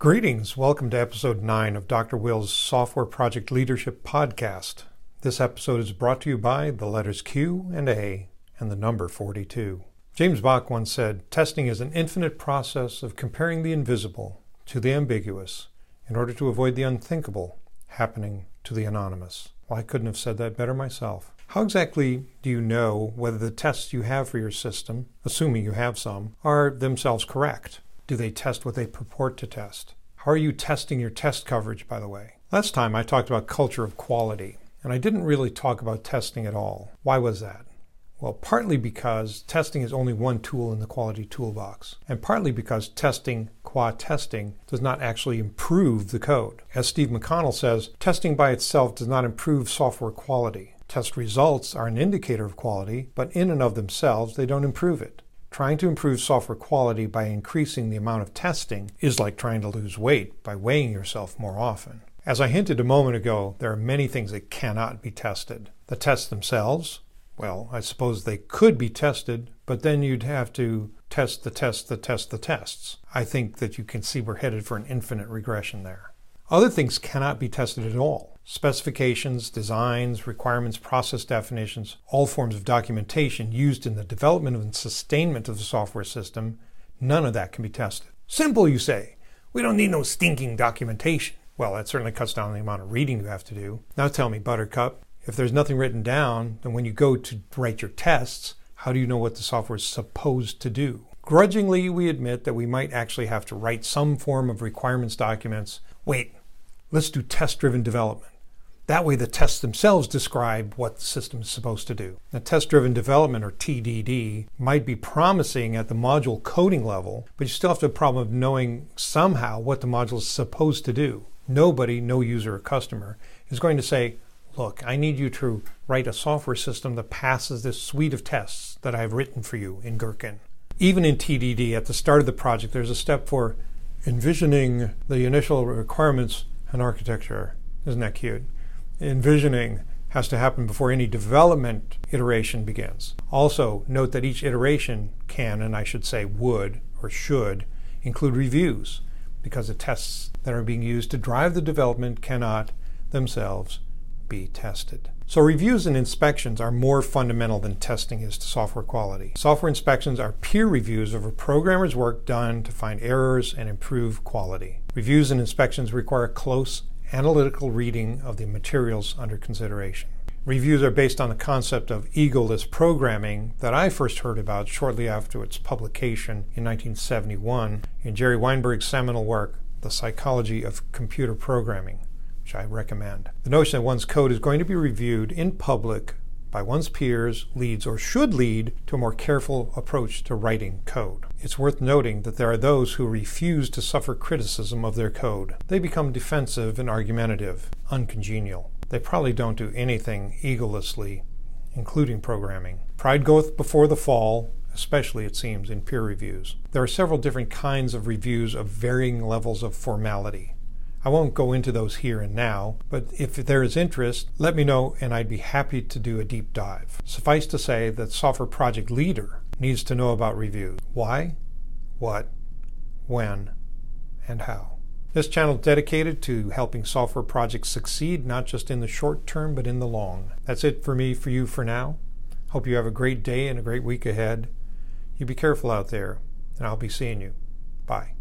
Greetings. Welcome to episode 9 of Dr. Will's Software Project Leadership Podcast. This episode is brought to you by the letters Q and A and the number 42. James Bach once said, "Testing is an infinite process of comparing the invisible to the ambiguous in order to avoid the unthinkable happening to the anonymous." Well, I couldn't have said that better myself. How exactly do you know whether the tests you have for your system, assuming you have some, are themselves correct? Do they test what they purport to test? How are you testing your test coverage, by the way? Last time I talked about culture of quality, and I didn't really talk about testing at all. Why was that? Well, partly because testing is only one tool in the quality toolbox, and partly because testing, qua testing, does not actually improve the code. As Steve McConnell says, testing by itself does not improve software quality. Test results are an indicator of quality, but in and of themselves, they don't improve it. Trying to improve software quality by increasing the amount of testing is like trying to lose weight by weighing yourself more often. As I hinted a moment ago, there are many things that cannot be tested. The tests themselves, well, I suppose they could be tested, but then you'd have to test the tests that test the tests. I think that you can see we're headed for an infinite regression there. Other things cannot be tested at all. Specifications, designs, requirements, process definitions, all forms of documentation used in the development and sustainment of the software system, none of that can be tested. Simple, you say. We don't need no stinking documentation. Well, that certainly cuts down the amount of reading you have to do. Now tell me, Buttercup, if there's nothing written down, then when you go to write your tests, how do you know what the software is supposed to do? Grudgingly, we admit that we might actually have to write some form of requirements documents. Wait, let's do test-driven development. That way the tests themselves describe what the system is supposed to do. Now, test-driven development, or TDD, might be promising at the module coding level, but you still have the problem of knowing somehow what the module is supposed to do. Nobody, no user or customer, is going to say, "Look, I need you to write a software system that passes this suite of tests that I've written for you in Gherkin." Even in TDD, at the start of the project, there's a step for envisioning the initial requirements and architecture. Isn't that cute? Envisioning has to happen before any development iteration begins. Also, note that each iteration can, and I should say would or should, include reviews, because the tests that are being used to drive the development cannot themselves be tested. So reviews and inspections are more fundamental than testing is to software quality. Software inspections are peer reviews of a programmer's work done to find errors and improve quality. Reviews and inspections require close analytical reading of the materials under consideration. Reviews are based on the concept of egoless programming that I first heard about shortly after its publication in 1971 in Jerry Weinberg's seminal work, The Psychology of Computer Programming, which I recommend. The notion that one's code is going to be reviewed in public by one's peers leads, or should lead, to a more careful approach to writing code. It's worth noting that there are those who refuse to suffer criticism of their code. They become defensive and argumentative, uncongenial. They probably don't do anything egolessly, including programming. Pride goeth before the fall, especially, it seems, in peer reviews. There are several different kinds of reviews of varying levels of formality. I won't go into those here and now, but if there is interest, let me know and I'd be happy to do a deep dive. Suffice to say that software project leader needs to know about reviews. Why, what, when, and how. This channel is dedicated to helping software projects succeed, not just in the short term, but in the long. That's it for me, for you, for now. Hope you have a great day and a great week ahead. You be careful out there, and I'll be seeing you. Bye.